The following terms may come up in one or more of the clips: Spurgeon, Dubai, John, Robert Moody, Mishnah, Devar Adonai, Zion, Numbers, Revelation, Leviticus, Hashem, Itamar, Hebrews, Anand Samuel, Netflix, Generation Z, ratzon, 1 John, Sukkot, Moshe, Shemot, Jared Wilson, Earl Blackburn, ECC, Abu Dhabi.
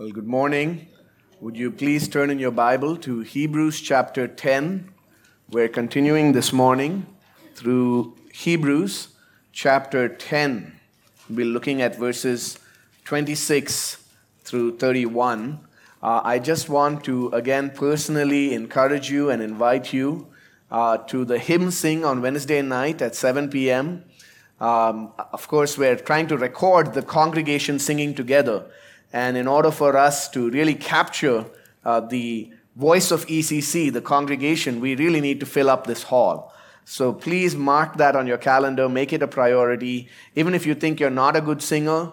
Well, good morning. Would you please turn in your Bible to Hebrews chapter 10. We're continuing this morning through Hebrews chapter 10. We'll be looking at verses 26 through 31. I just want to again personally encourage you and invite you to the hymn sing on Wednesday night at 7 p.m. Of course, we're trying to record the congregation singing together. And in order for us to really capture the voice of ECC, the congregation, we really need to fill up this hall. So please mark that on your calendar. Make it a priority. Even if you think you're not a good singer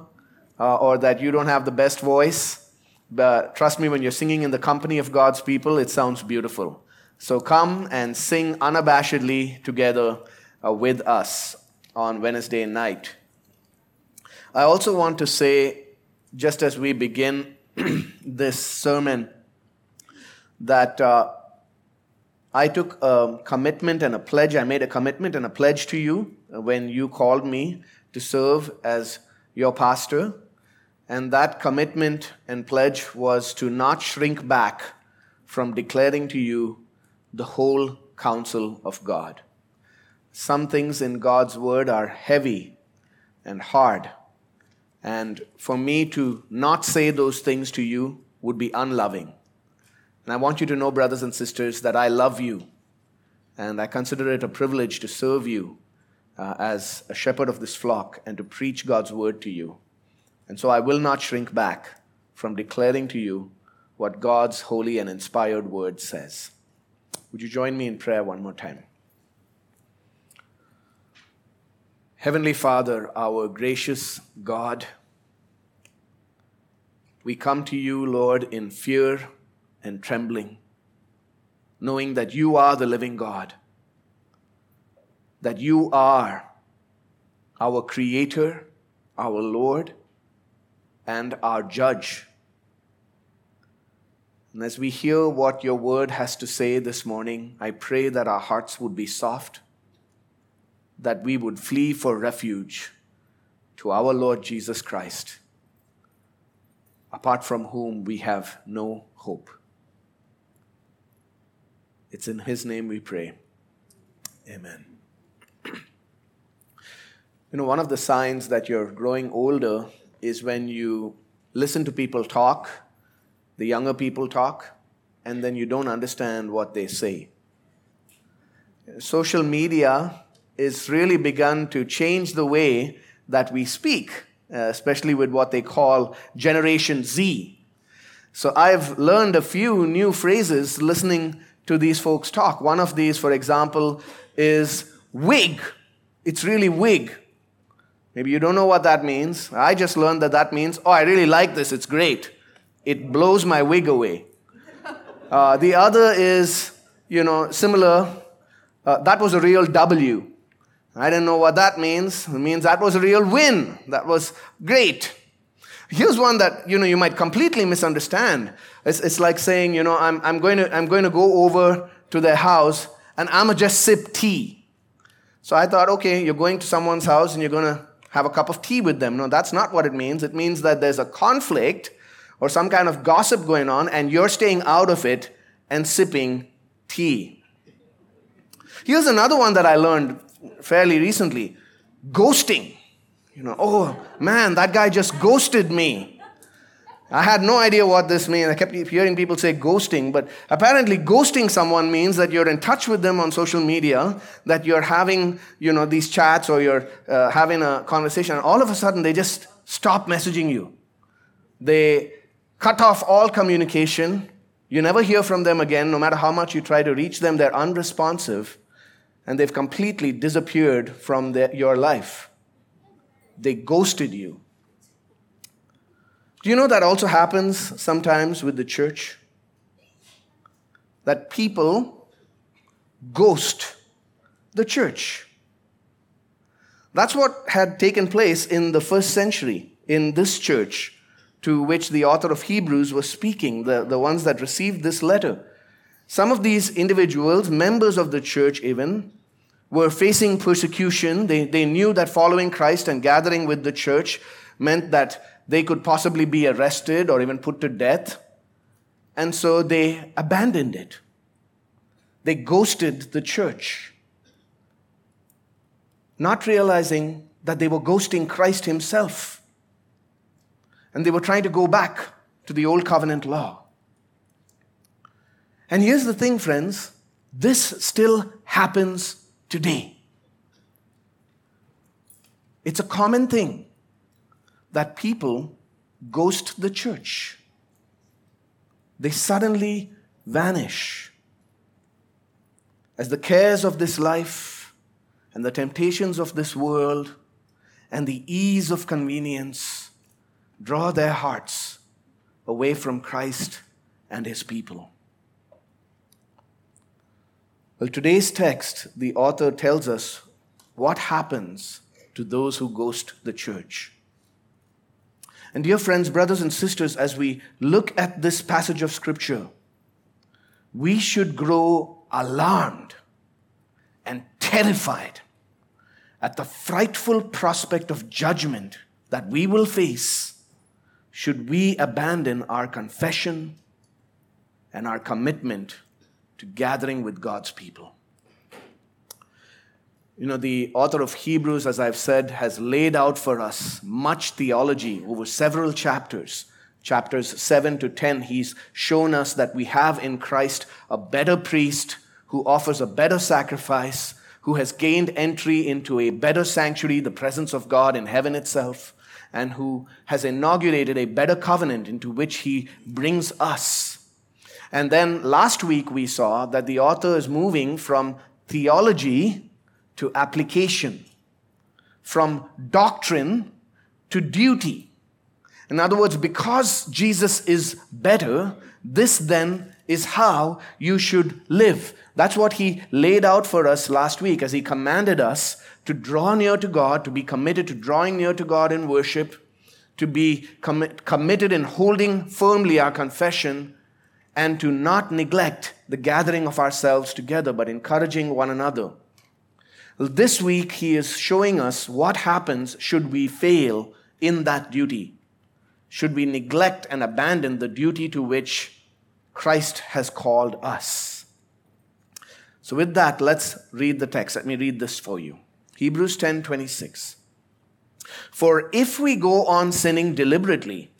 or that you don't have the best voice, but trust me, when you're singing in the company of God's people, it sounds beautiful. So come and sing unabashedly together with us on Wednesday night. I also want to say, just as we begin this sermon, that I took a commitment and a pledge. I made a commitment and a pledge to you when you called me to serve as your pastor. And that commitment and pledge was to not shrink back from declaring to you the whole counsel of God. Some things in God's word are heavy and hard. And for me to not say those things to you would be unloving. And I want you to know, brothers and sisters, that I love you. And I consider it a privilege to serve you as a shepherd of this flock and to preach God's word to you. And so I will not shrink back from declaring to you what God's holy and inspired word says. Would you join me in prayer one more time? Heavenly Father, our gracious God, we come to you, Lord, in fear and trembling, knowing that you are the living God, that you are our Creator, our Lord, and our Judge. And as we hear what your word has to say this morning, I pray that our hearts would be soft, that we would flee for refuge to our Lord Jesus Christ, apart from whom we have no hope. It's in his name we pray. Amen. You know, one of the signs that you're growing older is when you listen to people talk, the younger people talk, and then you don't understand what they say. Social media is really begun to change the way that we speak, especially with what they call Generation Z. So I've learned a few new phrases listening to these folks talk. One of these, for example, is wig. It's really wig. Maybe you don't know what that means. I just learned that that means, oh, I really like this. It's great. It blows my wig away. The other is, you know, similar. That was a real W. I didn't know what that means. It means that was a real win. That was great. Here's one that, you know, you might completely misunderstand. It's like saying, you know, I'm going to go over to their house and I'ma just sip tea. So I thought, okay, you're going to someone's house and you're going to have a cup of tea with them. No, that's not what it means. It means that there's a conflict or some kind of gossip going on and you're staying out of it and sipping tea. Here's another one that I learned fairly recently. Ghosting. You know, oh man, that guy just ghosted me. I had no idea what this means. I kept hearing people say ghosting, but apparently ghosting someone means that you're in touch with them on social media, that you're having, you know, these chats or you're having a conversation, and all of a sudden they just stop messaging you. They cut off all communication. You never hear from them again. No matter how much you try to reach them, they're unresponsive. And they've completely disappeared from your life. They ghosted you. Do you know that also happens sometimes with the church? That people ghost the church. That's what had taken place in the first century in this church to which the author of Hebrews was speaking, the ones that received this letter. Some of these individuals, members of the church even, were facing persecution. They knew that following Christ and gathering with the church meant that They could possibly be arrested or even put to death. And so they abandoned it. They ghosted the church, not realizing that they were ghosting Christ himself. And they were trying to go back to the old covenant law. And here's the thing, friends, this still happens today. It's a common thing that people ghost the church. They suddenly vanish as the cares of this life and the temptations of this world and the ease of convenience draw their hearts away from Christ and his people. Well, today's text, the author tells us what happens to those who ghost the church. And dear friends, brothers and sisters, as we look at this passage of Scripture, we should grow alarmed and terrified at the frightful prospect of judgment that we will face should we abandon our confession and our commitment to gathering with God's people. You know, the author of Hebrews, as I've said, has laid out for us much theology over several chapters. Chapters 7 to 10, he's shown us that we have in Christ a better priest who offers a better sacrifice, who has gained entry into a better sanctuary, the presence of God in heaven itself, and who has inaugurated a better covenant into which he brings us. And then last week we saw that the author is moving from theology to application, from doctrine to duty. In other words, because Jesus is better, this then is how you should live. That's what he laid out for us last week as he commanded us to draw near to God, to be committed to drawing near to God in worship, to be committed in holding firmly our confession, and to not neglect the gathering of ourselves together, but encouraging one another. This week, he is showing us what happens should we fail in that duty, should we neglect and abandon the duty to which Christ has called us. So with that, let's read the text. Let me read this for you. Hebrews 10:26. For if we go on sinning deliberately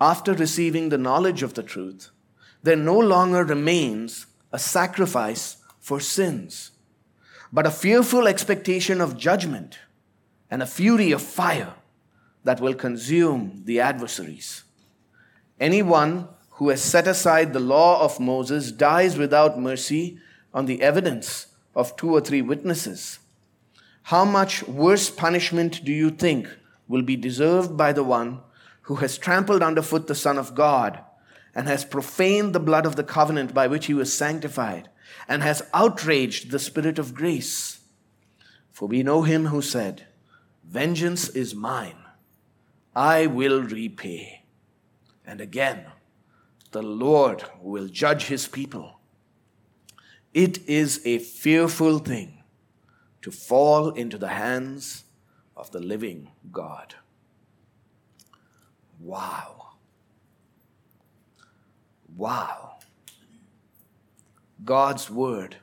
after receiving the knowledge of the truth, there no longer remains a sacrifice for sins, but a fearful expectation of judgment and a fury of fire that will consume the adversaries. Anyone who has set aside the law of Moses dies without mercy on the evidence of 2 or 3 witnesses. How much worse punishment do you think will be deserved by the one who has trampled underfoot the Son of God and has profaned the blood of the covenant by which he was sanctified, and has outraged the Spirit of grace? For we know him who said, "Vengeance is mine, I will repay." And again, "The Lord will judge his people." It is a fearful thing to fall into the hands of the living God. Wow. God's word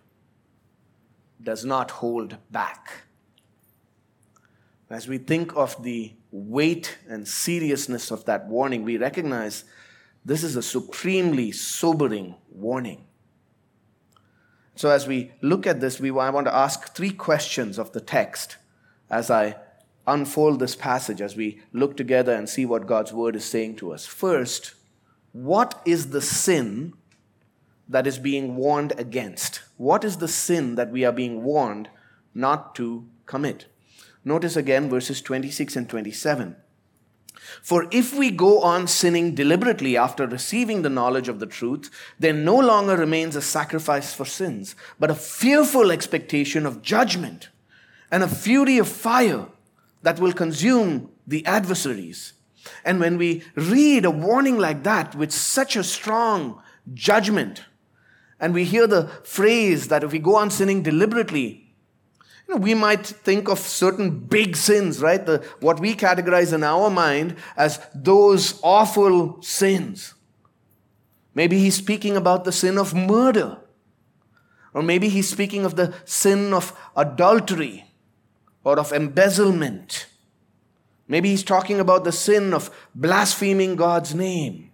does not hold back. As we think of the weight and seriousness of that warning, we recognize this is a supremely sobering warning. So as we look at this, I want to ask 3 questions of the text as I unfold this passage, as we look together and see what God's word is saying to us. First, what is the sin that is being warned against? What is the sin that we are being warned not to commit? Notice again verses 26 and 27. For if we go on sinning deliberately after receiving the knowledge of the truth, there no longer remains a sacrifice for sins, but a fearful expectation of judgment and a fury of fire that will consume the adversaries. And when we read a warning like that with such a strong judgment, and we hear the phrase that if we go on sinning deliberately, We might think of certain big sins, right? What we categorize in our mind as those awful sins. Maybe he's speaking about the sin of murder. Or maybe he's speaking of the sin of adultery or of embezzlement. Maybe he's talking about the sin of blaspheming God's name.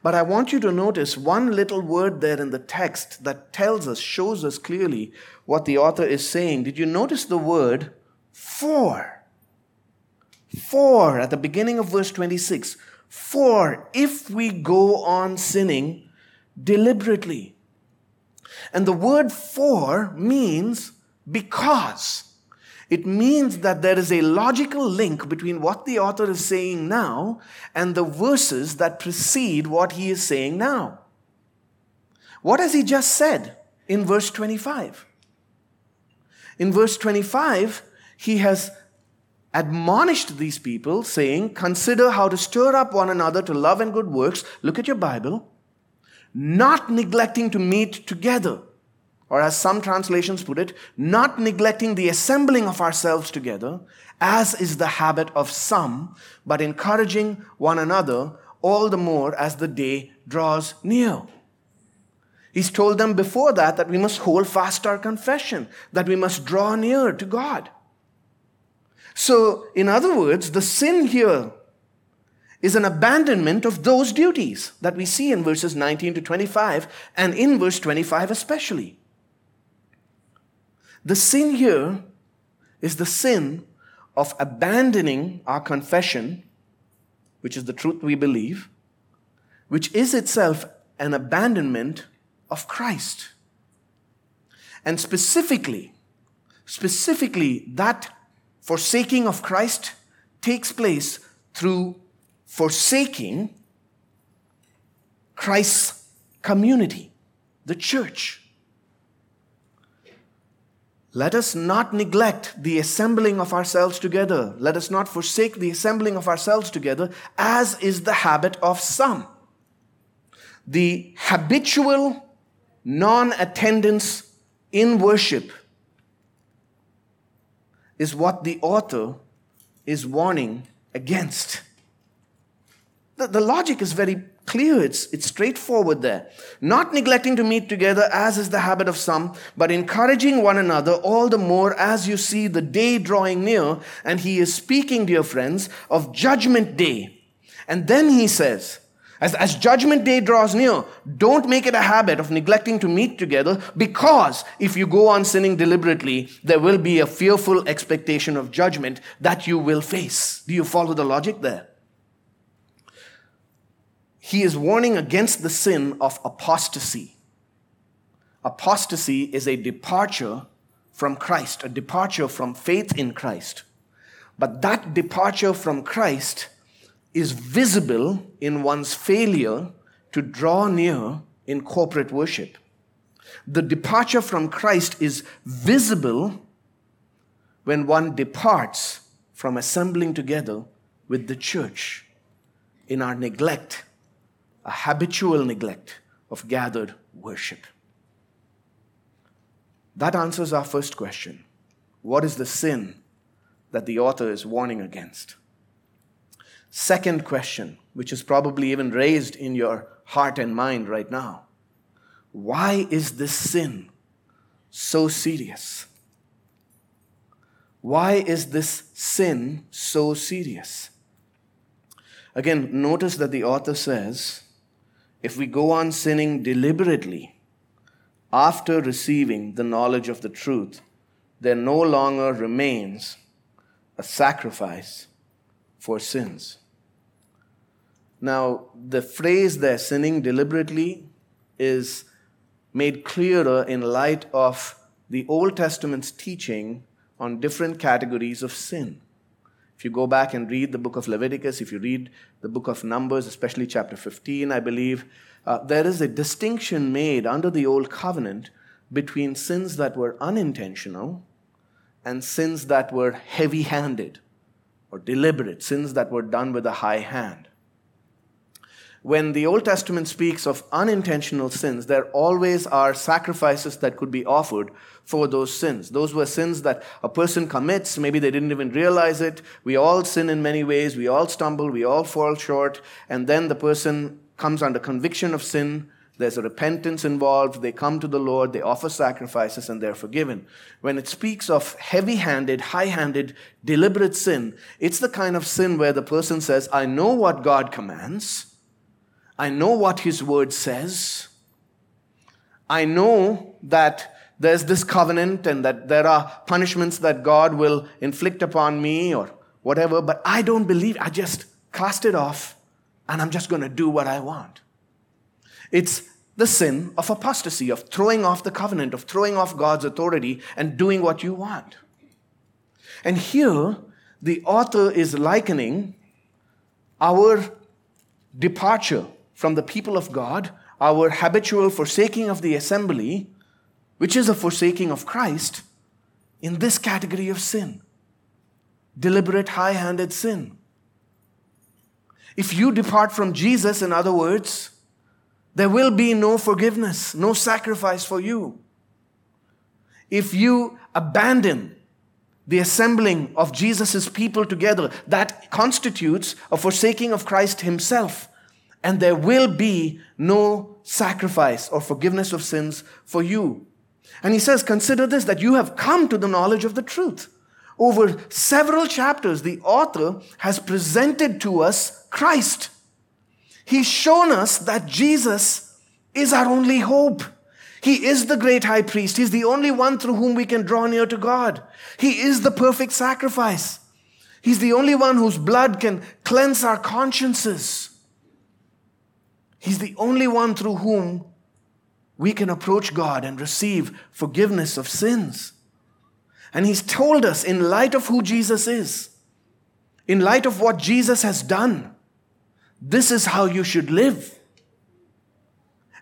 But I want you to notice one little word there in the text that tells us, shows us clearly what the author is saying. Did you notice the word for? For, at the beginning of verse 26. For, if we go on sinning deliberately. And the word for means because. It means that there is a logical link between what the author is saying now and the verses that precede what he is saying now. What has he just said in verse 25? In verse 25, he has admonished these people, saying, consider how to stir up one another to love and good works. Look at your Bible. Not neglecting to meet together. Or as some translations put it, not neglecting the assembling of ourselves together, as is the habit of some, but encouraging one another all the more as the day draws near. He's told them before that we must hold fast our confession, that we must draw near to God. So, in other words, the sin here is an abandonment of those duties that we see in verses 19 to 25 and in verse 25 especially. The sin here is the sin of abandoning our confession, which is the truth we believe, which is itself an abandonment of Christ. And specifically that forsaking of Christ takes place through forsaking Christ's community, the church. Let us not neglect the assembling of ourselves together. Let us not forsake the assembling of ourselves together, as is the habit of some. The habitual non-attendance in worship is what the author is warning against. The logic is very clear, it's straightforward there. Not neglecting to meet together, as is the habit of some, but encouraging one another all the more as you see the day drawing near. And he is speaking, dear friends, of Judgment Day. And then he says, as Judgment Day draws near, don't make it a habit of neglecting to meet together, because if you go on sinning deliberately, there will be a fearful expectation of judgment that you will face. Do you follow the logic there? He is warning against the sin of apostasy. Apostasy is a departure from Christ, a departure from faith in Christ. But that departure from Christ is visible in one's failure to draw near in corporate worship. The departure from Christ is visible when one departs from assembling together with the church in our neglect. A habitual neglect of gathered worship. That answers our first question. What is the sin that the author is warning against? Second question, which is probably even raised in your heart and mind right now. Why is this sin so serious? Why is this sin so serious? Again, notice that the author says, if we go on sinning deliberately after receiving the knowledge of the truth, there no longer remains a sacrifice for sins. Now, the phrase there, sinning deliberately, is made clearer in light of the Old Testament's teaching on different categories of sin. If you go back and read the book of Leviticus, if you read the book of Numbers, especially chapter 15, I believe, there is a distinction made under the Old Covenant between sins that were unintentional and sins that were heavy-handed or deliberate, sins that were done with a high hand. when the Old Testament speaks of unintentional sins, there always are sacrifices that could be offered for those sins. Those were sins that a person commits. Maybe they didn't even realize it. We all sin in many ways. We all stumble. We all fall short. And then the person comes under conviction of sin. There's a repentance involved. They come to the Lord. They offer sacrifices, and they're forgiven. When it speaks of heavy-handed, high-handed, deliberate sin, it's the kind of sin where the person says, I know what God commands. I know what His Word says. I know that there's this covenant and that there are punishments that God will inflict upon me or whatever, but I don't believe. I just cast it off, and I'm just going to do what I want. It's the sin of apostasy, of throwing off the covenant, of throwing off God's authority and doing what you want. And here, the author is likening our departure from the people of God, our habitual forsaking of the assembly, which is a forsaking of Christ, in this category of sin. Deliberate, high-handed sin. If you depart from Jesus, in other words, there will be no forgiveness, no sacrifice for you. If you abandon the assembling of Jesus' people together, that constitutes a forsaking of Christ Himself. And there will be no sacrifice or forgiveness of sins for you. And he says, consider this, that you have come to the knowledge of the truth. Over several chapters, the author has presented to us Christ. He's shown us that Jesus is our only hope. He is the great high priest. He's the only one through whom we can draw near to God. He is the perfect sacrifice. He's the only one whose blood can cleanse our consciences. He's the only one through whom we can approach God and receive forgiveness of sins. And he's told us, in light of who Jesus is, in light of what Jesus has done, this is how you should live.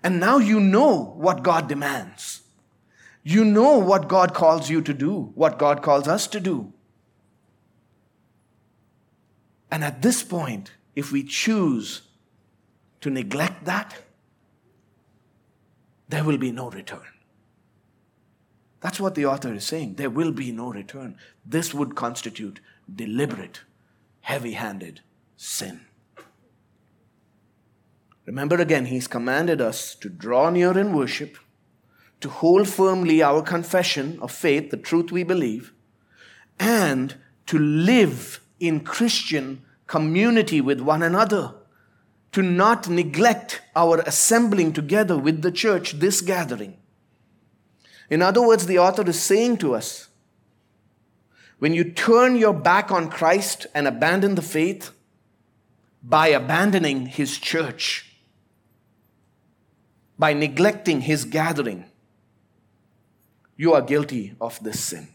And now you know what God demands. You know what God calls you to do, what God calls us to do. And at this point, if we choose to neglect that, there will be no return. That's what the author is saying. There will be no return. This would constitute deliberate, heavy-handed sin. Remember again, he's commanded us to draw near in worship, to hold firmly our confession of faith, the truth we believe, and to live in Christian community with one another, to not neglect our assembling together with the church, this gathering. In other words, the author is saying to us, when you turn your back on Christ and abandon the faith by abandoning His church, by neglecting His gathering, you are guilty of this sin.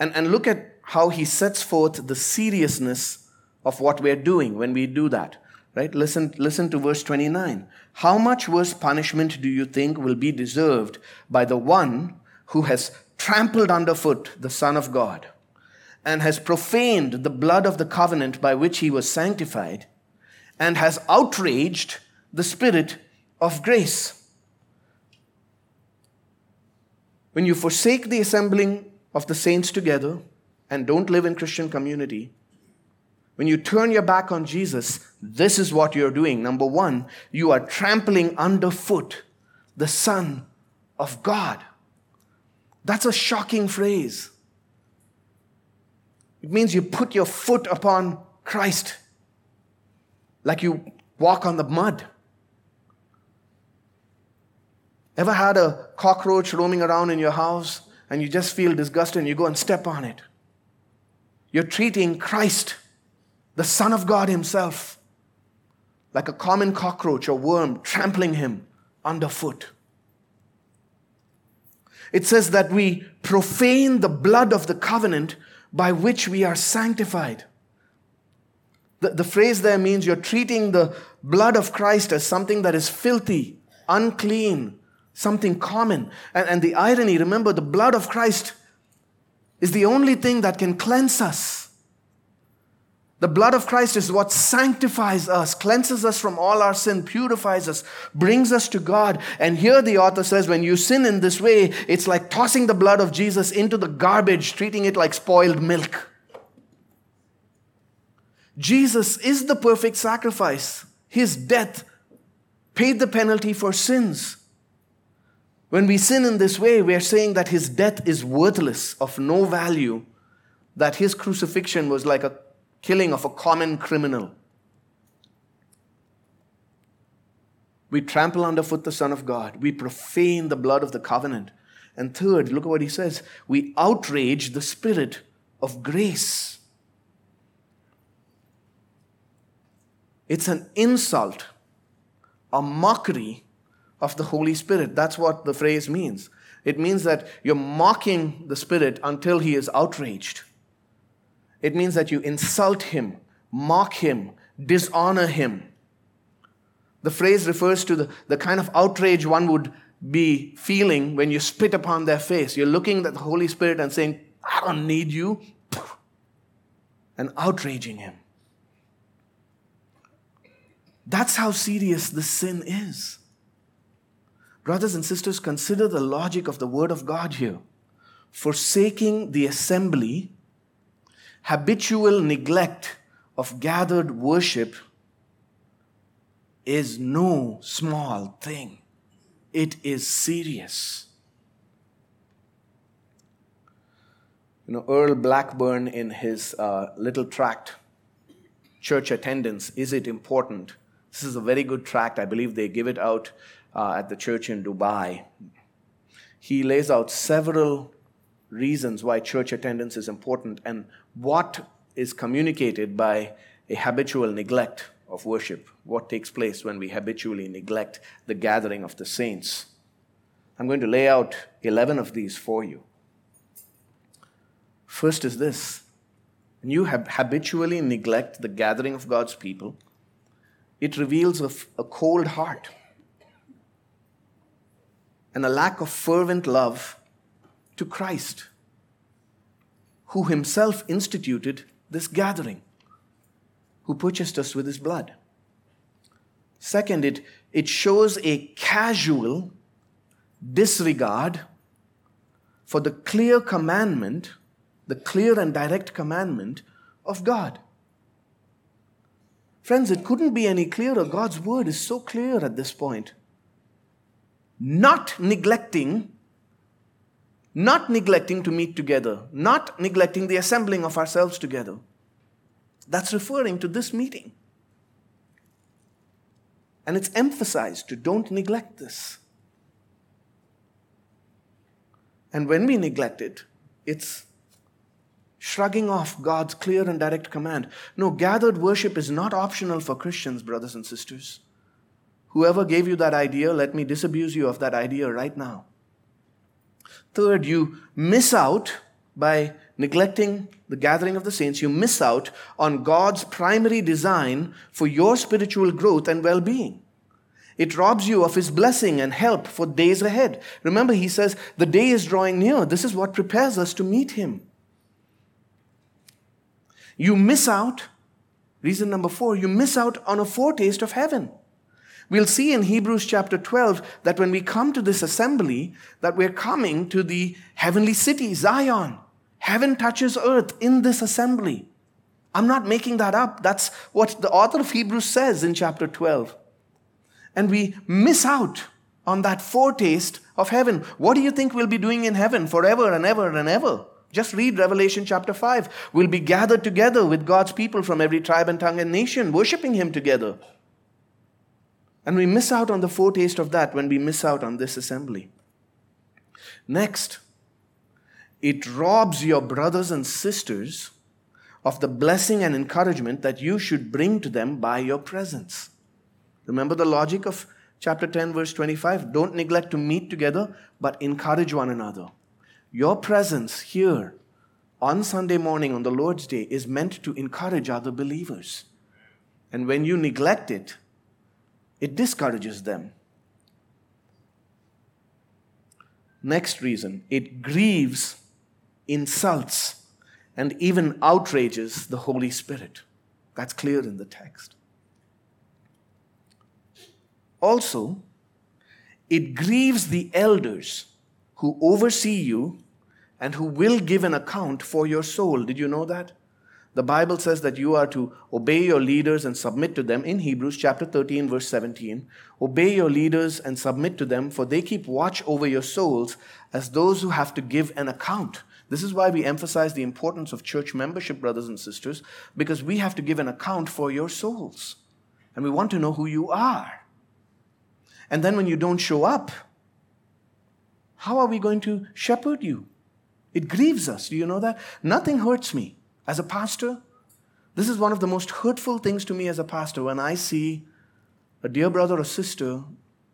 And look at how he sets forth the seriousness of what we're doing when we do that. Right? Listen to verse 29. How much worse punishment do you think will be deserved by the one who has trampled underfoot the Son of God and has profaned the blood of the covenant by which He was sanctified and has outraged the Spirit of grace? When you forsake the assembling of the saints together and don't live in Christian community, when you turn your back on Jesus, this is what you're doing. Number one, you are trampling underfoot the Son of God. That's a shocking phrase. It means you put your foot upon Christ like you walk on the mud. Ever had a cockroach roaming around in your house and you just feel disgusted and you go and step on it? You're treating Christ, the Son of God Himself, like a common cockroach or worm, trampling Him underfoot. It says that we profane the blood of the covenant by which we are sanctified. The phrase there means you're treating the blood of Christ as something that is filthy, unclean, something common. And the irony, remember, the blood of Christ is the only thing that can cleanse us. The blood of Christ is what sanctifies us, cleanses us from all our sin, purifies us, brings us to God. And here the author says, when you sin in this way, it's like tossing the blood of Jesus into the garbage, treating it like spoiled milk. Jesus is the perfect sacrifice. His death paid the penalty for sins. When we sin in this way, we are saying that his death is worthless, of no value, that his crucifixion was like a killing of a common criminal. We trample underfoot the Son of God. We profane the blood of the covenant. And third, look at what he says. We outrage the Spirit of grace. It's an insult, a mockery of the Holy Spirit. That's what the phrase means. It means that you're mocking the Spirit until he is outraged. It means that you insult him, mock him, dishonor him. The phrase refers to the kind of outrage one would be feeling when you spit upon their face. You're looking at the Holy Spirit and saying, I don't need you, and outraging him. That's how serious this sin is. Brothers and sisters, consider the logic of the Word of God here. Forsaking the assembly, habitual neglect of gathered worship is no small thing. It is serious. You know, Earl Blackburn in his little tract, Church Attendance, Is It Important? This is a very good tract. I believe they give it out at the church in Dubai. He lays out several reasons why church attendance is important and what is communicated by a habitual neglect of worship, what takes place when we habitually neglect the gathering of the saints. I'm going to lay out 11 of these for you. First is this: when you habitually neglect the gathering of God's people, it reveals a cold heart and a lack of fervent love to Christ, who himself instituted this gathering, who purchased us with his blood. Second, it shows a casual disregard for the clear commandment, the clear and direct commandment of God. Friends, it couldn't be any clearer. God's word is so clear at this point. Not neglecting to meet together, not neglecting the assembling of ourselves together. That's referring to this meeting. And it's emphasized to don't neglect this. And when we neglect it, it's shrugging off God's clear and direct command. No, gathered worship is not optional for Christians, brothers and sisters. Whoever gave you that idea, let me disabuse you of that idea right now. Third, you miss out by neglecting the gathering of the saints. You miss out on God's primary design for your spiritual growth and well-being. It robs you of his blessing and help for days ahead. Remember, he says, the day is drawing near. This is what prepares us to meet him. You miss out, reason number 4, you miss out on a foretaste of heaven. We'll see in Hebrews chapter 12 that when we come to this assembly, that we're coming to the heavenly city, Zion. Heaven touches earth in this assembly. I'm not making that up. That's what the author of Hebrews says in chapter 12. And we miss out on that foretaste of heaven. What do you think we'll be doing in heaven forever and ever and ever? Just read Revelation chapter 5. We'll be gathered together with God's people from every tribe and tongue and nation, worshiping him together. And we miss out on the foretaste of that when we miss out on this assembly. Next, it robs your brothers and sisters of the blessing and encouragement that you should bring to them by your presence. Remember the logic of chapter 10, verse 25. Don't neglect to meet together, but encourage one another. Your presence here on Sunday morning on the Lord's Day is meant to encourage other believers. And when you neglect it, it discourages them. Next reason, it grieves, insults, and even outrages the Holy Spirit. That's clear in the text. Also, it grieves the elders who oversee you and who will give an account for your soul. Did you know that? The Bible says that you are to obey your leaders and submit to them. In Hebrews chapter 13, verse 17, obey your leaders and submit to them, for they keep watch over your souls as those who have to give an account. This is why we emphasize the importance of church membership, brothers and sisters, because we have to give an account for your souls. And we want to know who you are. And then when you don't show up, how are we going to shepherd you? It grieves us. Do you know that? Nothing hurts me. As a pastor, this is one of the most hurtful things to me as a pastor, when I see a dear brother or sister,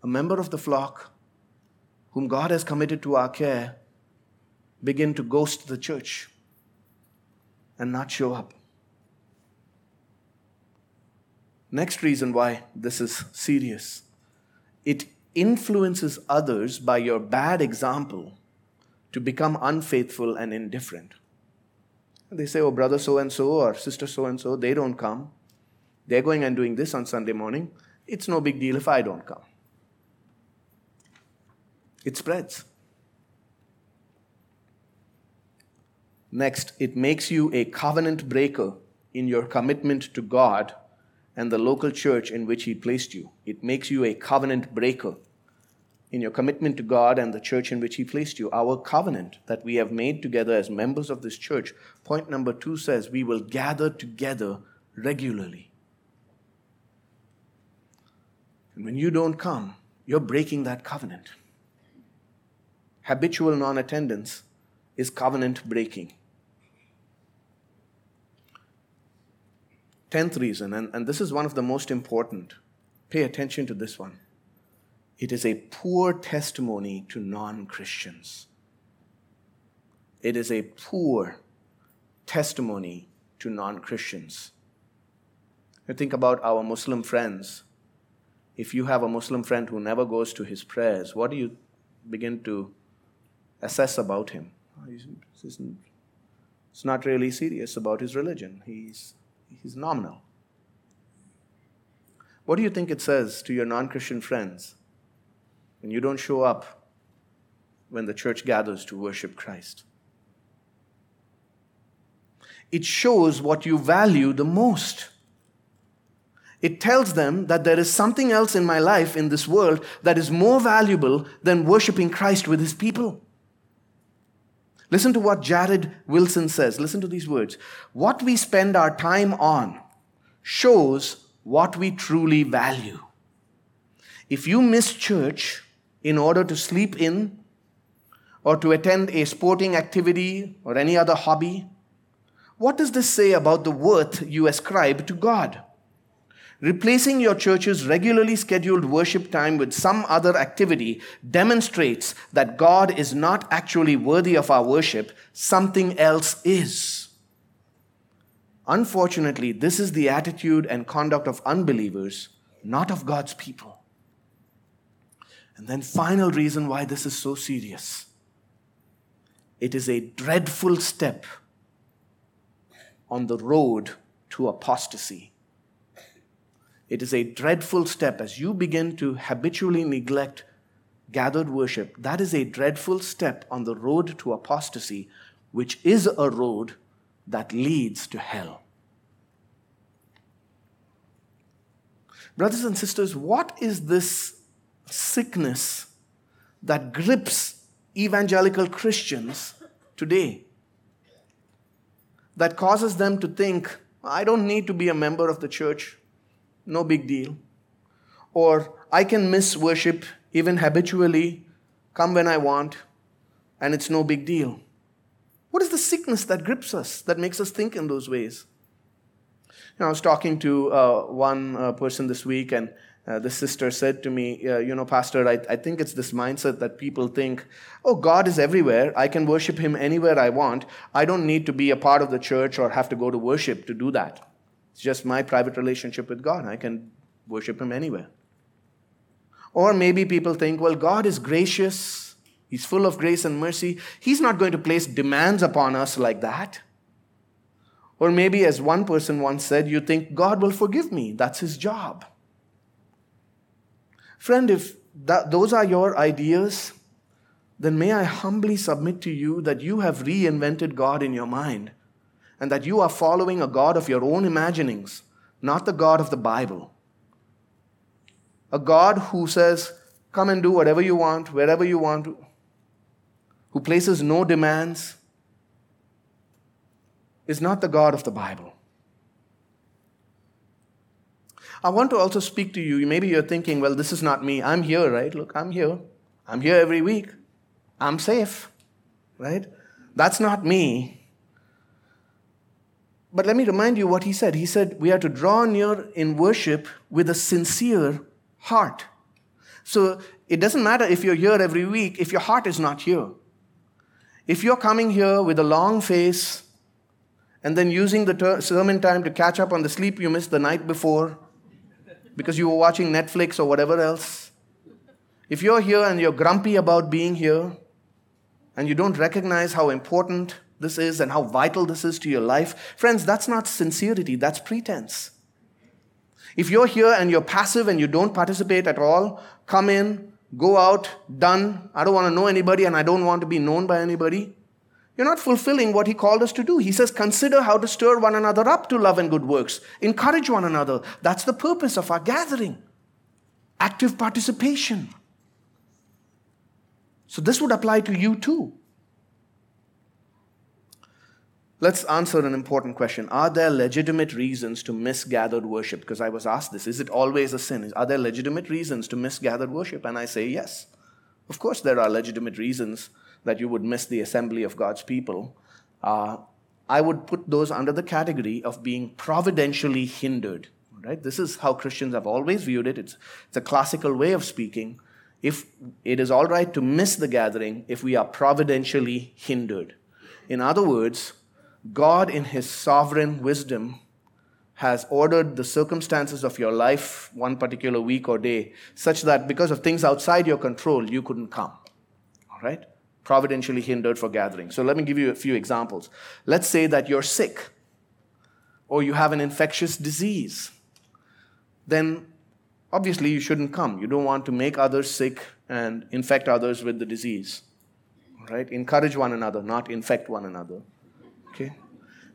a member of the flock, whom God has committed to our care, begin to ghost the church and not show up. Next reason why this is serious. It influences others by your bad example to become unfaithful and indifferent. They say, oh, brother so-and-so or sister so-and-so, they don't come. They're going and doing this on Sunday morning. It's no big deal if I don't come. It spreads. Next, it makes you a covenant breaker in your commitment to God and the local church in which He placed you. It makes you a covenant breaker in your commitment to God and the church in which He placed you. Our covenant that we have made together as members of this church, point number 2 says, we will gather together regularly. And when you don't come, you're breaking that covenant. Habitual non-attendance is covenant breaking. 10th reason, and this is one of the most important. Pay attention to this one. It is a poor testimony to non-Christians. It is a poor testimony to non-Christians. You think about our Muslim friends. If you have a Muslim friend who never goes to his prayers, what do you begin to assess about him? He's not really serious about his religion. He's nominal. What do you think it says to your non-Christian friends when you don't show up when the church gathers to worship Christ? It shows what you value the most. It tells them that there is something else in my life, in this world, that is more valuable than worshiping Christ with His people. Listen to what Jared Wilson says. Listen to these words. What we spend our time on shows what we truly value. If you miss church in order to sleep in or to attend a sporting activity or any other hobby, what does this say about the worth you ascribe to God? Replacing your church's regularly scheduled worship time with some other activity demonstrates that God is not actually worthy of our worship. Something else is. Unfortunately, this is the attitude and conduct of unbelievers, not of God's people. And then final reason why this is so serious. It is a dreadful step on the road to apostasy. It is a dreadful step as you begin to habitually neglect gathered worship. That is a dreadful step on the road to apostasy, which is a road that leads to hell. Brothers and sisters, what is this sickness that grips evangelical Christians today, that causes them to think, I don't need to be a member of the church, no big deal, or I can miss worship even habitually, come when I want, and it's no big deal? What is the sickness that grips us, that makes us think in those ways? You know, I was talking to one person this week, and the sister said to me, Pastor, I think it's this mindset that people think, oh, God is everywhere. I can worship Him anywhere I want. I don't need to be a part of the church or have to go to worship to do that. It's just my private relationship with God. I can worship Him anywhere. Or maybe people think, well, God is gracious. He's full of grace and mercy. He's not going to place demands upon us like that. Or maybe, as one person once said, you think, God will forgive me. That's his job. Friend, if those are your ideas, then may I humbly submit to you that you have reinvented God in your mind and that you are following a God of your own imaginings, not the God of the Bible. A God who says, come and do whatever you want, wherever you want, who places no demands, is not the God of the Bible. I want to also speak to you. Maybe you're thinking, well, this is not me. I'm here, right? Look, I'm here. I'm here every week. I'm safe, right? That's not me. But let me remind you what he said. He said, we are to draw near in worship with a sincere heart. So it doesn't matter if you're here every week, if your heart is not here. If you're coming here with a long face and then using the sermon time to catch up on the sleep you missed the night before because you were watching Netflix or whatever else, if you're here and you're grumpy about being here and you don't recognize how important this is and how vital this is to your life, friends, that's not sincerity, that's pretense. If you're here and you're passive and you don't participate at all, come in, go out, done, I don't want to know anybody and I don't want to be known by anybody, you're not fulfilling what he called us to do. He says, consider how to stir one another up to love and good works. Encourage one another. That's the purpose of our gathering. Active participation. So this would apply to you too. Let's answer an important question. Are there legitimate reasons to miss gathered worship? Because I was asked this. Is it always a sin? Are there legitimate reasons to miss gathered worship? And I say yes. Of course there are legitimate reasons that you would miss the assembly of God's people. I would put those under the category of being providentially hindered. Right? This is how Christians have always viewed it. It's a classical way of speaking. If it is all right to miss the gathering if we are providentially hindered. In other words, God in his sovereign wisdom has ordered the circumstances of your life one particular week or day such that because of things outside your control, you couldn't come. All right? Providentially hindered for gathering. So let me give you a few examples. Let's say that you're sick or you have an infectious disease. Then obviously you shouldn't come. You don't want to make others sick and infect others with the disease. All right? Encourage one another, not infect one another. Okay?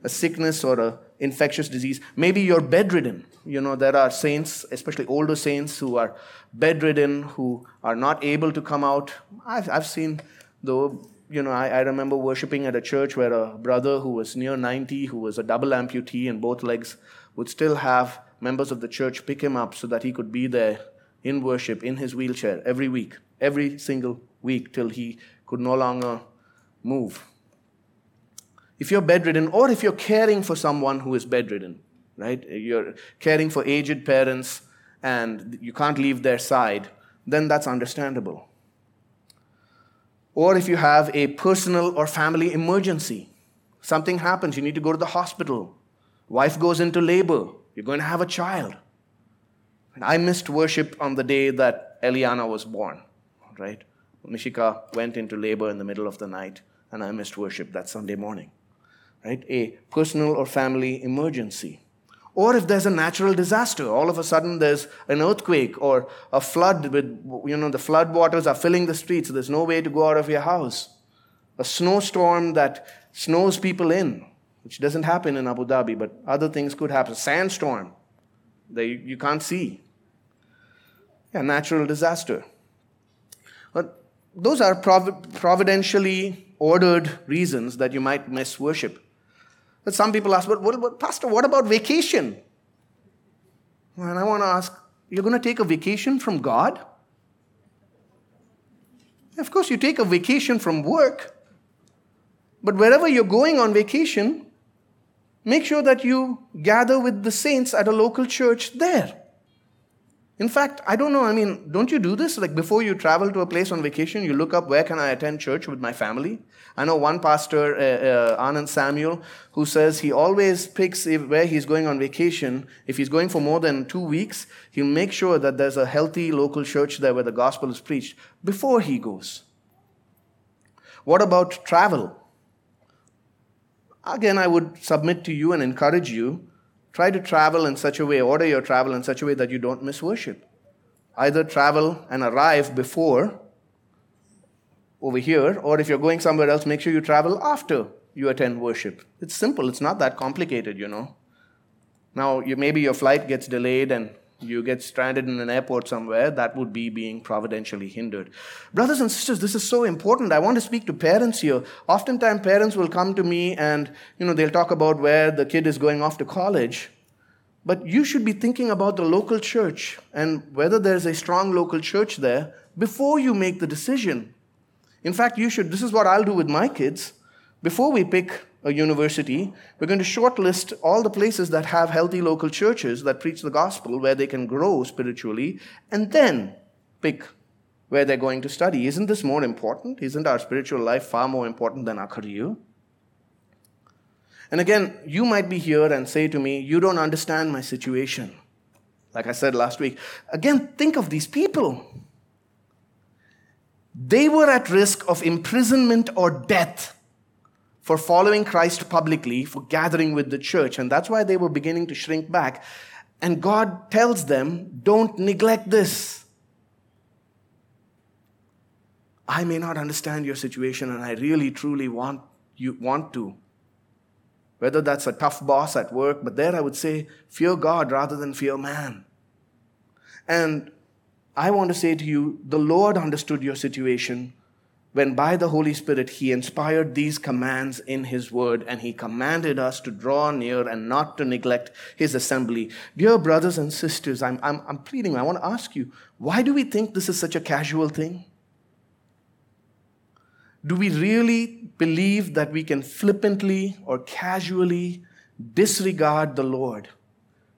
A sickness or an infectious disease. Maybe you're bedridden. You know, there are saints, especially older saints, who are bedridden, who are not able to come out. I've seen, though, you know, I remember worshiping at a church where a brother who was near 90, who was a double amputee in both legs, would still have members of the church pick him up so that he could be there in worship in his wheelchair every week, every single week till he could no longer move. If you're bedridden or if you're caring for someone who is bedridden, right? You're caring for aged parents and you can't leave their side, then that's understandable. Or if you have a personal or family emergency, something happens, you need to go to the hospital, wife goes into labor, you're going to have a child. And I missed worship on the day that Eliana was born, right? Nishika went into labor in the middle of the night, and I missed worship that Sunday morning, right? A personal or family emergency. Or if there's a natural disaster, all of a sudden there's an earthquake or a flood with, you know, the flood waters are filling the streets, so there's no way to go out of your house. A snowstorm that snows people in, which doesn't happen in Abu Dhabi, but other things could happen. Sandstorm that you can't see. Yeah, natural disaster. But those are providentially ordered reasons that you might miss worship. But some people ask, but Pastor, what about vacation? And I want to ask, you're going to take a vacation from God? Of course, you take a vacation from work. But wherever you're going on vacation, make sure that you gather with the saints at a local church there. In fact, I don't know, I mean, don't you do this? Like before you travel to a place on vacation, you look up, where can I attend church with my family? I know one pastor, Anand Samuel, who says he always picks where he's going on vacation. If he's going for more than 2 weeks, he'll make sure that there's a healthy local church there where the gospel is preached before he goes. What about travel? Again, I would submit to you and encourage you, try to travel in such a way, order your travel in such a way that you don't miss worship. Either travel and arrive before over here, or if you're going somewhere else, make sure you travel after you attend worship. It's simple. It's not that complicated, you know. Now, maybe your flight gets delayed and you get stranded in an airport somewhere. That would be being providentially hindered. Brothers and sisters, this is so important. I want to speak to parents here. Oftentimes, parents will come to me and, you know, they'll talk about where the kid is going off to college. But you should be thinking about the local church and whether there's a strong local church there before you make the decision. In fact, you should. This is what I'll do with my kids. Before we pick a university, we're going to shortlist all the places that have healthy local churches that preach the gospel, where they can grow spiritually, and then pick where they're going to study. Isn't this more important? Isn't our spiritual life far more important than our career? And again, you might be here and say to me, you don't understand my situation. Like I said last week. Again, think of these people. They were at risk of imprisonment or death for following Christ publicly, for gathering with the church. And that's why they were beginning to shrink back. And God tells them, don't neglect this. I may not understand your situation, and I really, truly want to. Whether that's a tough boss at work, but there I would say, fear God rather than fear man. And I want to say to you, the Lord understood your situation when by the Holy Spirit He inspired these commands in His Word, and He commanded us to draw near and not to neglect His assembly. Dear brothers and sisters, I'm pleading, I want to ask you, why do we think this is such a casual thing? Do we really believe that we can flippantly or casually disregard the Lord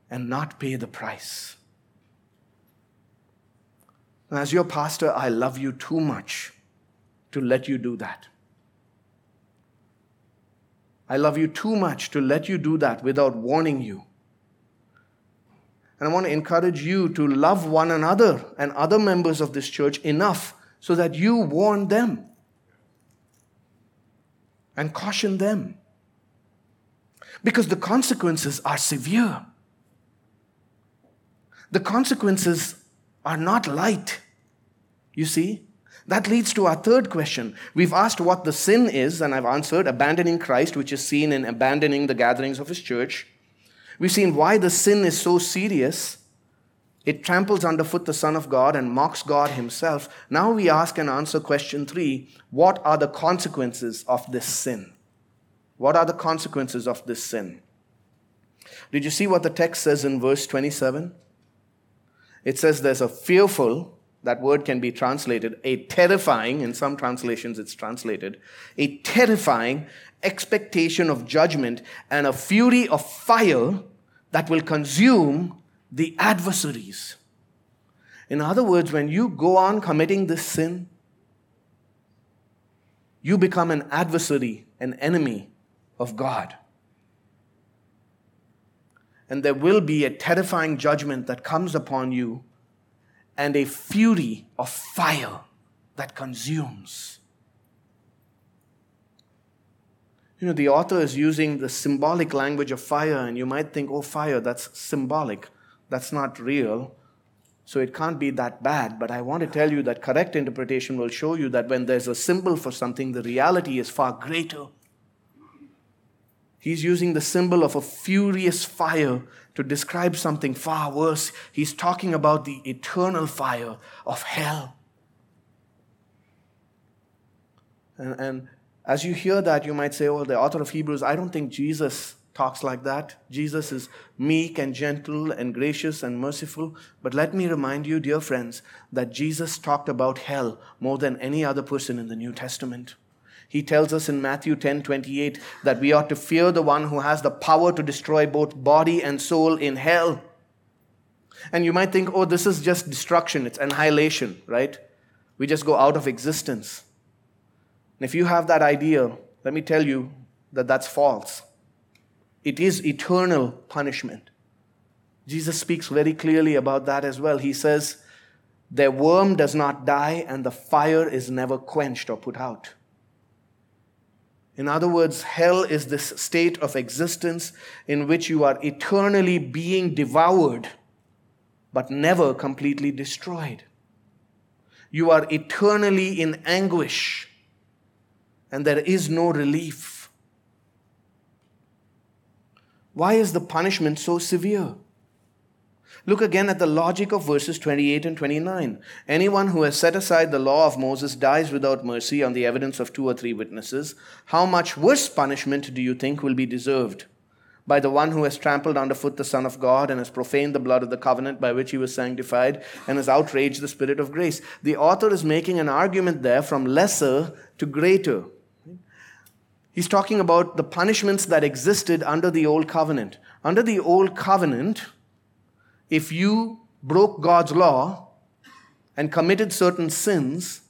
and not pay the price? And as your pastor, I love you too much to let you do that. I love you too much to let you do that without warning you. And I want to encourage you to love one another and other members of this church enough so that you warn them and caution them, because the consequences are severe. The consequences are not light. You see, that leads to our third question. We've asked what the sin is, and I've answered abandoning Christ, which is seen in abandoning the gatherings of His church. We've seen why the sin is so serious. It tramples underfoot the Son of God and mocks God Himself. Now we ask and answer question 3, what are the consequences of this sin? What are the consequences of this sin? Did you see what the text says in verse 27? It says there's a fearful, that word can be translated, a terrifying, in some translations it's translated, a terrifying expectation of judgment and a fury of fire that will consume the adversaries. In other words, when you go on committing this sin, you become an adversary, an enemy of God. And there will be a terrifying judgment that comes upon you and a fury of fire that consumes. You know, the author is using the symbolic language of fire, and you might think, oh, fire, that's symbolic. That's not real, so it can't be that bad. But I want to tell you that correct interpretation will show you that when there's a symbol for something, the reality is far greater. He's using the symbol of a furious fire to describe something far worse. He's talking about the eternal fire of hell. And as you hear that, you might say, oh, the author of Hebrews, I don't think Jesus talks like that. Jesus is meek and gentle and gracious and merciful. But let me remind you, dear friends, that Jesus talked about hell more than any other person in the New Testament. He tells us in Matthew 10:28 that we ought to fear the one who has the power to destroy both body and soul in hell. And you might think, oh, this is just destruction. It's annihilation, right? We just go out of existence. And if you have that idea, let me tell you that that's false. It is eternal punishment. Jesus speaks very clearly about that as well. He says, their worm does not die and the fire is never quenched or put out. In other words, hell is this state of existence in which you are eternally being devoured, but never completely destroyed. You are eternally in anguish, and there is no relief. Why is the punishment so severe? Look again at the logic of verses 28 and 29. Anyone who has set aside the law of Moses dies without mercy on the evidence of 2 or 3 witnesses. How much worse punishment do you think will be deserved by the one who has trampled underfoot the Son of God and has profaned the blood of the covenant by which he was sanctified and has outraged the Spirit of grace? The author is making an argument there from lesser to greater. He's talking about the punishments that existed under the Old Covenant. Under the Old Covenant, if you broke God's law and committed certain sins,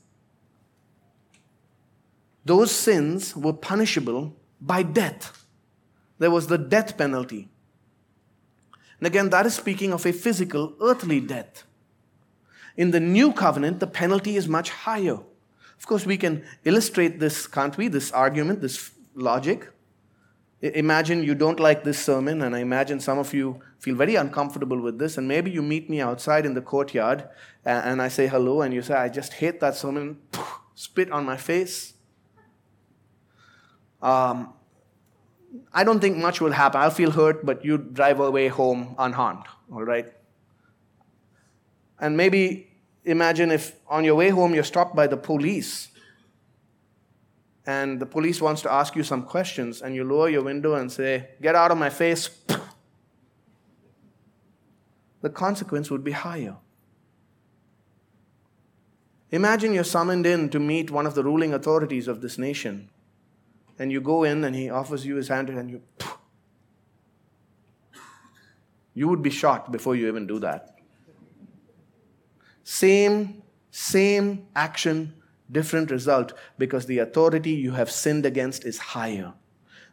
those sins were punishable by death. There was the death penalty. And again, that is speaking of a physical, earthly death. In the new covenant, the penalty is much higher. Of course, we can illustrate this, can't we? This argument, this logic. Imagine you don't like this sermon, and I imagine some of you feel very uncomfortable with this, and maybe you meet me outside in the courtyard, and I say hello, and you say, I just hate that sermon, spit on my face. I don't think much will happen. I'll feel hurt, but you drive away home unharmed, all right? And maybe imagine if on your way home you're stopped by the police, and the police wants to ask you some questions, and you lower your window and say, get out of my face. The consequence would be higher. Imagine you're summoned in to meet one of the ruling authorities of this nation, and you go in and he offers you his hand and you would be shot before you even do that. Same action, different result, because the authority you have sinned against is higher.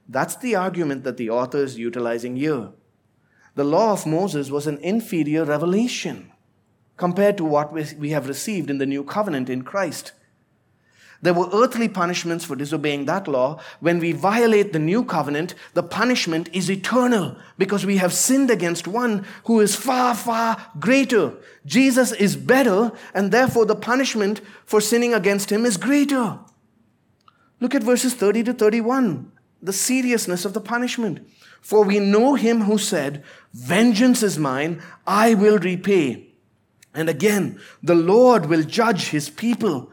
That's the argument that the author is utilizing here. The law of Moses was an inferior revelation compared to what we have received in the new covenant in Christ. There were earthly punishments for disobeying that law. When we violate the new covenant, the punishment is eternal because we have sinned against one who is far, far greater. Jesus is better, and therefore the punishment for sinning against him is greater. Look at verses 30 to 31, the seriousness of the punishment. For we know him who said, vengeance is mine, I will repay. And again, the Lord will judge his people.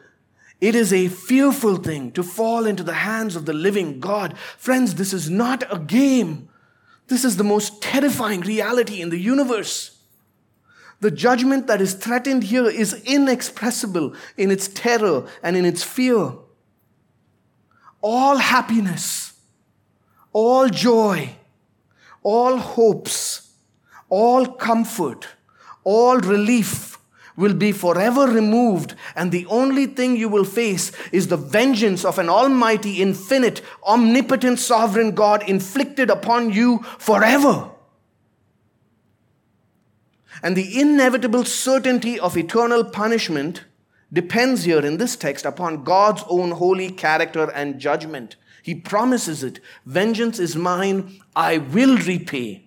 It is a fearful thing to fall into the hands of the living God. Friends, this is not a game. This is the most terrifying reality in the universe. The judgment that is threatened here is inexpressible in its terror and in its fear. All happiness, all joy, all hopes, all comfort, all relief will be forever removed, and the only thing you will face is the vengeance of an almighty, infinite, omnipotent, sovereign God inflicted upon you forever. And the inevitable certainty of eternal punishment depends here in this text upon God's own holy character and judgment. He promises it. Vengeance is mine, I will repay.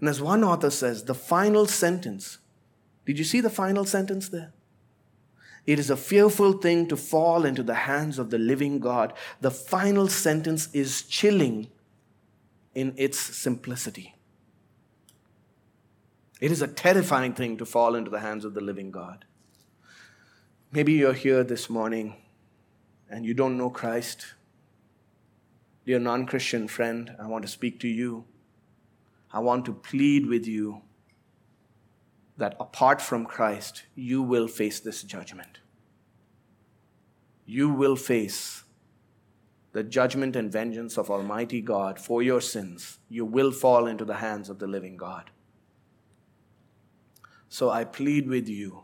And as one author says, the final sentence, did you see the final sentence there? It is a fearful thing to fall into the hands of the living God. The final sentence is chilling in its simplicity. It is a terrifying thing to fall into the hands of the living God. Maybe you're here this morning and you don't know Christ. Dear non-Christian friend, I want to speak to you. I want to plead with you that apart from Christ, you will face this judgment. You will face the judgment and vengeance of Almighty God for your sins. You will fall into the hands of the living God. So I plead with you,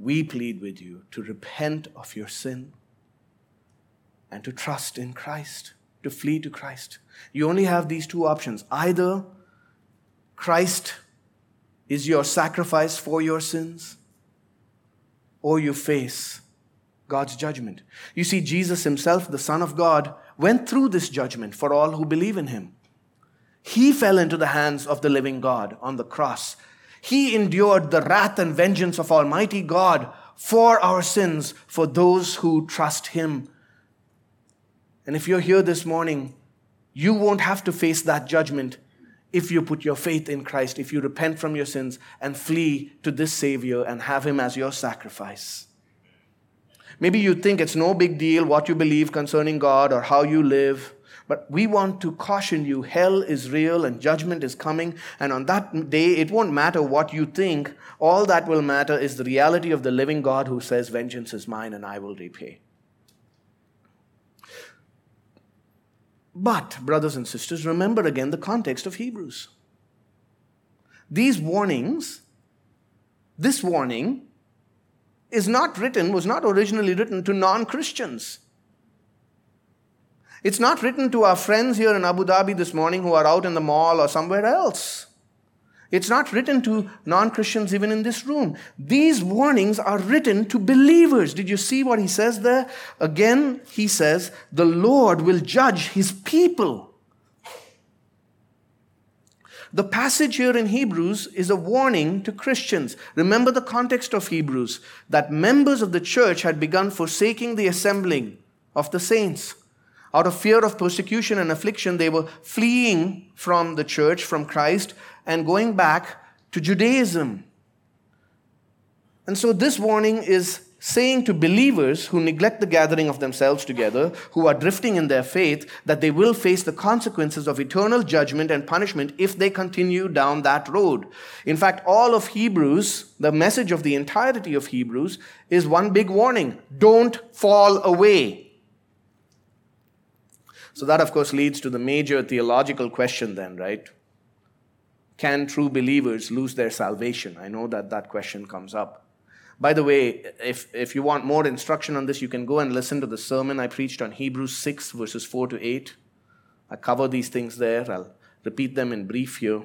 we plead with you to repent of your sin and to trust in Christ. To flee to Christ. You only have these two options. Either Christ is your sacrifice for your sins, or you face God's judgment. You see, Jesus himself, the Son of God, went through this judgment for all who believe in him. He fell into the hands of the living God on the cross. He endured the wrath and vengeance of Almighty God for our sins, for those who trust him. And if you're here this morning, you won't have to face that judgment if you put your faith in Christ, if you repent from your sins and flee to this Savior and have him as your sacrifice. Maybe you think it's no big deal what you believe concerning God or how you live, but we want to caution you, hell is real and judgment is coming, and on that day, it won't matter what you think. All that will matter is the reality of the living God who says, vengeance is mine and I will repay. But, brothers and sisters, remember again the context of Hebrews. This warning was not originally written to non-Christians. It's not written to our friends here in Abu Dhabi this morning who are out in the mall or somewhere else. It's not written to non-Christians even in this room. These warnings are written to believers. Did you see what he says there? Again, he says, the Lord will judge his people. The passage here in Hebrews is a warning to Christians. Remember the context of Hebrews, that members of the church had begun forsaking the assembling of the saints. Out of fear of persecution and affliction, they were fleeing from the church, from Christ, and going back to Judaism. And so this warning is saying to believers who neglect the gathering of themselves together, who are drifting in their faith, that they will face the consequences of eternal judgment and punishment if they continue down that road. In fact, all of Hebrews, the message of the entirety of Hebrews, is one big warning. Don't fall away. So that, of course, leads to the major theological question then, right? Can true believers lose their salvation? I know that question comes up. By the way, if you want more instruction on this, you can go and listen to the sermon I preached on Hebrews 6, verses 4 to 8. I cover these things there. I'll repeat them in brief here.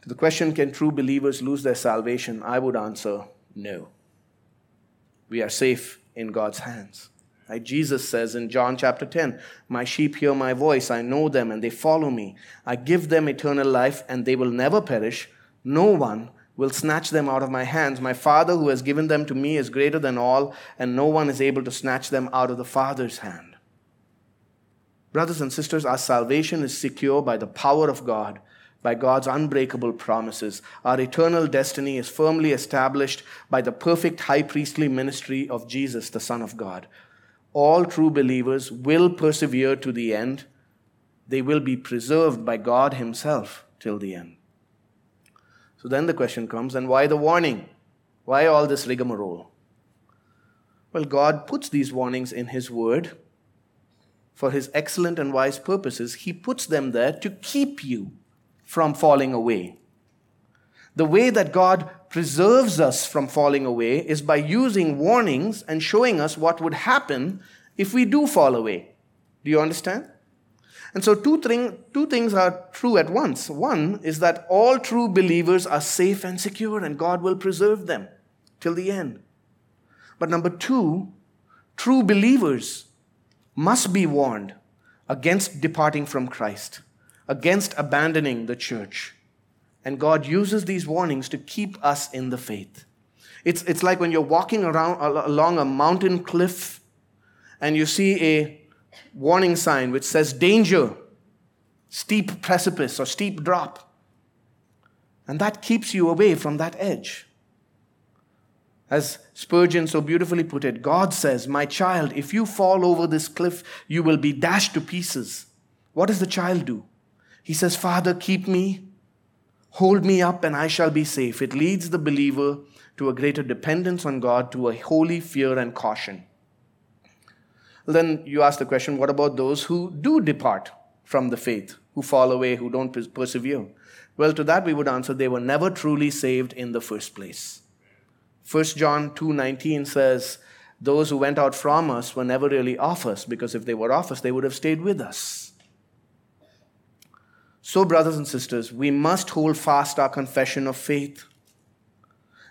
To the question, can true believers lose their salvation? I would answer, no. We are safe in God's hands. Like Jesus says in John chapter 10, my sheep hear my voice, I know them and they follow me. I give them eternal life and they will never perish. No one will snatch them out of my hands. My Father who has given them to me is greater than all, and no one is able to snatch them out of the Father's hand. Brothers and sisters, our salvation is secure by the power of God, by God's unbreakable promises. Our eternal destiny is firmly established by the perfect high priestly ministry of Jesus, the Son of God. All true believers will persevere to the end. They will be preserved by God himself till the end. So then the question comes, and why the warning? Why all this rigmarole? Well, God puts these warnings in his word for his excellent and wise purposes. He puts them there to keep you from falling away. The way that God preserves us from falling away is by using warnings and showing us what would happen if we do fall away. Do you understand? And so two things are true at once. One is that all true believers are safe and secure and God will preserve them till the end. But number two, true believers must be warned against departing from Christ, against abandoning the church. And God uses these warnings to keep us in the faith. It's like when you're walking along a mountain cliff and you see a warning sign which says, danger, steep precipice or steep drop. And that keeps you away from that edge. As Spurgeon so beautifully put it, God says, my child, if you fall over this cliff, you will be dashed to pieces. What does the child do? He says, Father, keep me. Hold me up and I shall be safe. It leads the believer to a greater dependence on God, to a holy fear and caution. Then you ask the question, what about those who do depart from the faith, who fall away, who don't persevere? Well, to that we would answer, they were never truly saved in the first place. 1 John 2:19 says, those who went out from us were never really of us, because if they were of us, they would have stayed with us. So, brothers and sisters, we must hold fast our confession of faith.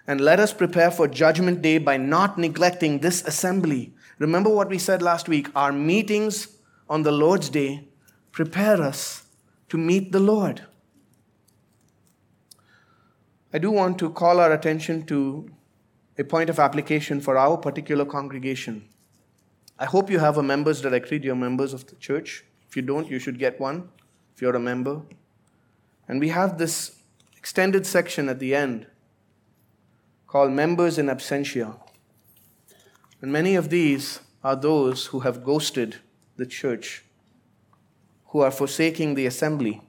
And let us prepare for judgment day by not neglecting this assembly. Remember what we said last week. Our meetings on the Lord's day prepare us to meet the Lord. I do want to call our attention to a point of application for our particular congregation. I hope you have a members directory, dear members of the church. If you don't, you should get one if you're a member. And we have this extended section at the end called Members in Absentia. And many of these are those who have ghosted the church, who are forsaking the assembly.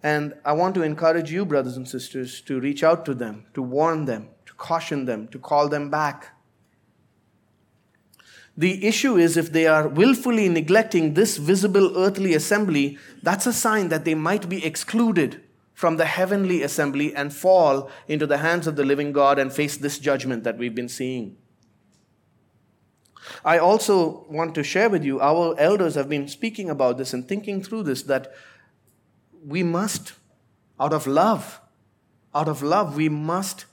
And I want to encourage you, brothers and sisters, to reach out to them, to warn them, to caution them, to call them back. The issue is if they are willfully neglecting this visible earthly assembly, that's a sign that they might be excluded from the heavenly assembly and fall into the hands of the living God and face this judgment that we've been seeing. I also want to share with you, our elders have been speaking about this and thinking through this, that we must, out of love, we must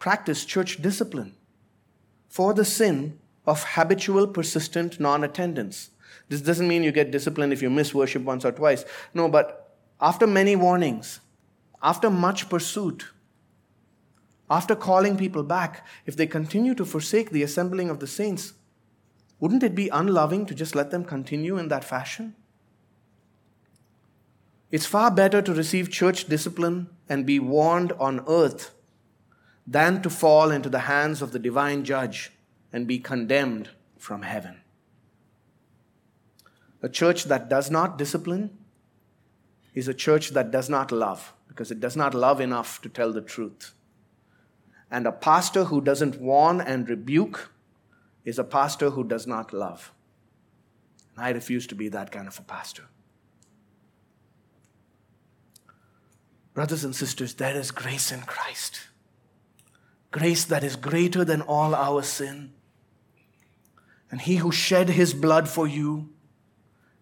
practice church discipline for the sin of habitual, persistent non-attendance. This doesn't mean you get disciplined if you miss worship once or twice. No, but after many warnings, after much pursuit, after calling people back, if they continue to forsake the assembling of the saints, wouldn't it be unloving to just let them continue in that fashion? It's far better to receive church discipline and be warned on earth than to fall into the hands of the divine judge and be condemned from heaven. A church that does not discipline is a church that does not love, because it does not love enough to tell the truth. And a pastor who doesn't warn and rebuke is a pastor who does not love. And I refuse to be that kind of a pastor. Brothers and sisters, there is grace in Christ. Grace that is greater than all our sin. And he who shed his blood for you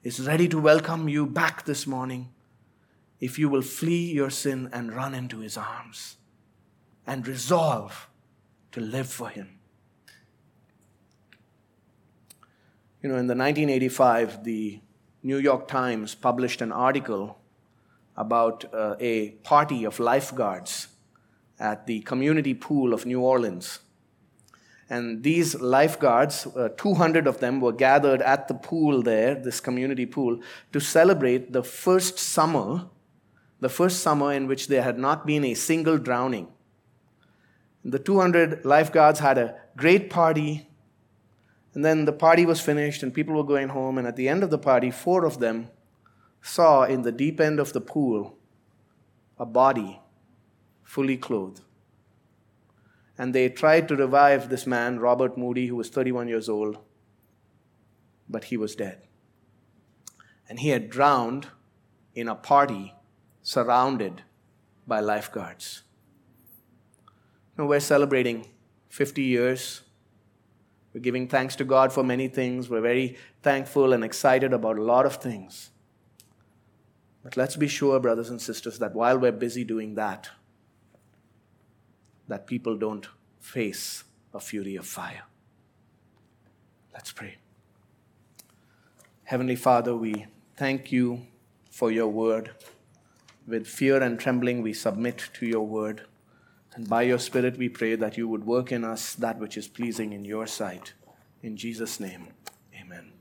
is ready to welcome you back this morning if you will flee your sin and run into his arms and resolve to live for him. You know, in the 1985, the New York Times published an article about a party of lifeguards at the community pool of New Orleans. And these lifeguards, 200 of them were gathered at the pool there, this community pool, to celebrate the first summer in which there had not been a single drowning. The 200 lifeguards had a great party, and then the party was finished and people were going home, and at the end of the party, 4 of them saw in the deep end of the pool a body fully clothed. And they tried to revive this man, Robert Moody, who was 31 years old, but he was dead. And he had drowned in a party surrounded by lifeguards. Now we're celebrating 50 years. We're giving thanks to God for many things. We're very thankful and excited about a lot of things. But let's be sure, brothers and sisters, that while we're busy doing that people don't face a fury of fire. Let's pray. Heavenly Father, we thank you for your word. With fear and trembling, we submit to your word. And by your Spirit, we pray that you would work in us that which is pleasing in your sight. In Jesus' name, amen.